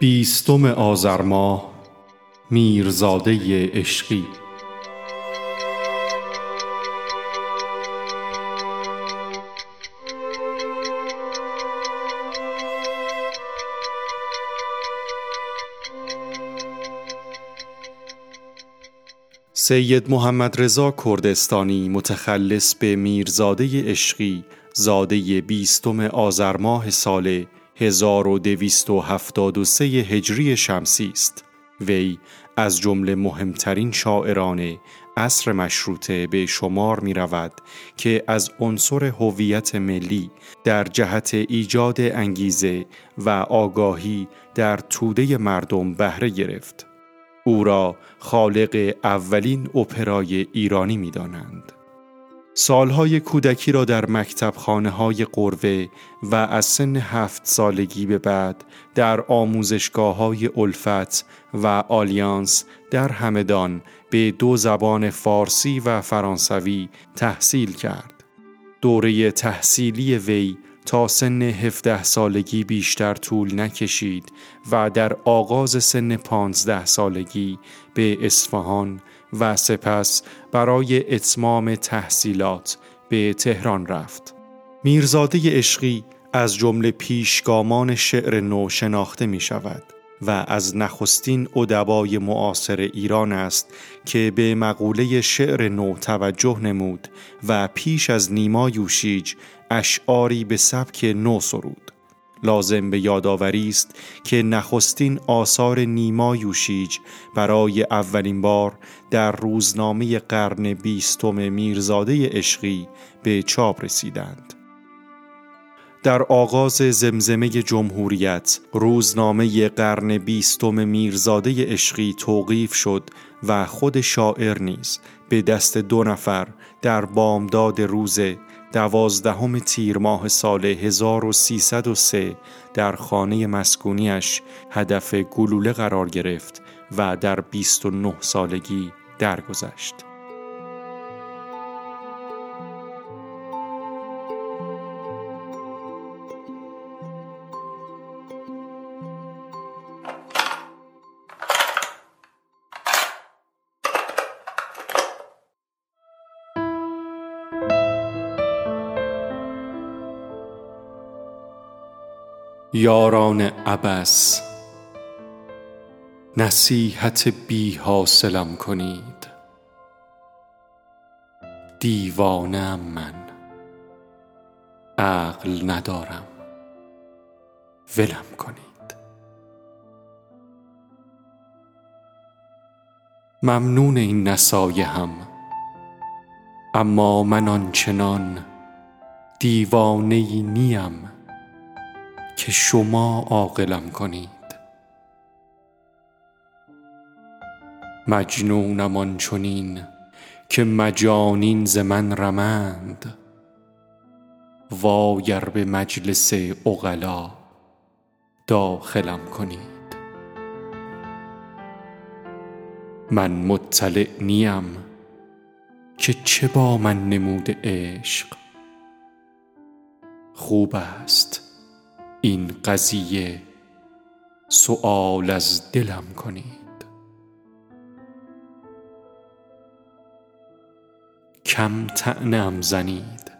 بیستم آذر ماه، میرزاده عشقی. سید محمد رضا کردستانی متخلص به میرزاده عشقی زاده 20 آذر ماه سال 1273 هجری شمسی است. وی از جمله مهمترین شاعران عصر مشروطه به شمار می رود که از عنصر هویت ملی در جهت ایجاد انگیزه و آگاهی در توده مردم بهره گرفت. او را خالق اولین اپرای ایرانی می دانند. سالهای کودکی را در مکتب خانه های قروه و از سن 7 سالگی به بعد در آموزشگاه های الفت و آلیانس در همدان به 2 زبان فارسی و فرانسوی تحصیل کرد. دوره تحصیلی وی تا سن 17 سالگی بیشتر طول نکشید و در آغاز سن 15 سالگی به اصفهان و سپس برای اتمام تحصیلات به تهران رفت. میرزاده عشقی از جمله پیشگامان شعر نو شناخته می شود و از نخستین ادبای معاصر ایران است که به مقوله شعر نو توجه نمود و پیش از نیما یوشیج اشعاری به سبک نو سرود. لازم به یادآوری است که نخستین آثار نیما یوشیج برای اولین بار در روزنامه قرن بیستم میرزاده عشقی به چاپ رسیدند. در آغاز زمزمه جمهوریت، روزنامه قرن بیستم میرزاده عشقی توقیف شد و خود شاعر نیز به دست 2 نفر در بامداد روز 12 تیر ماه سال 1303 در خانه مسکونیش هدف گلوله قرار گرفت و در 29 سالگی درگذشت. یاران عباس، نصیحت بی حاصلم کنید، دیوانه‌ام من، عقل ندارم، ولم کنید. ممنون این نصایحم، اما من آنچنان دیوانه‌ای نیم که شما عاقلم کنید. مجنونم آنچنین که مجانین ز من رمند، وای ار به مجلس عقلا داخلم کنید. من مطلع نیم که چه با من نموده عشق، خوب است این قضیه سؤال از دلم کنید. کم طعنه‌ام زنید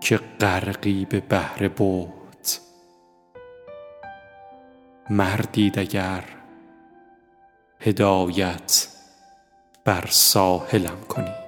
که غرقی به بحر بهت، مردید اگر هدایت بر ساحلم کنید.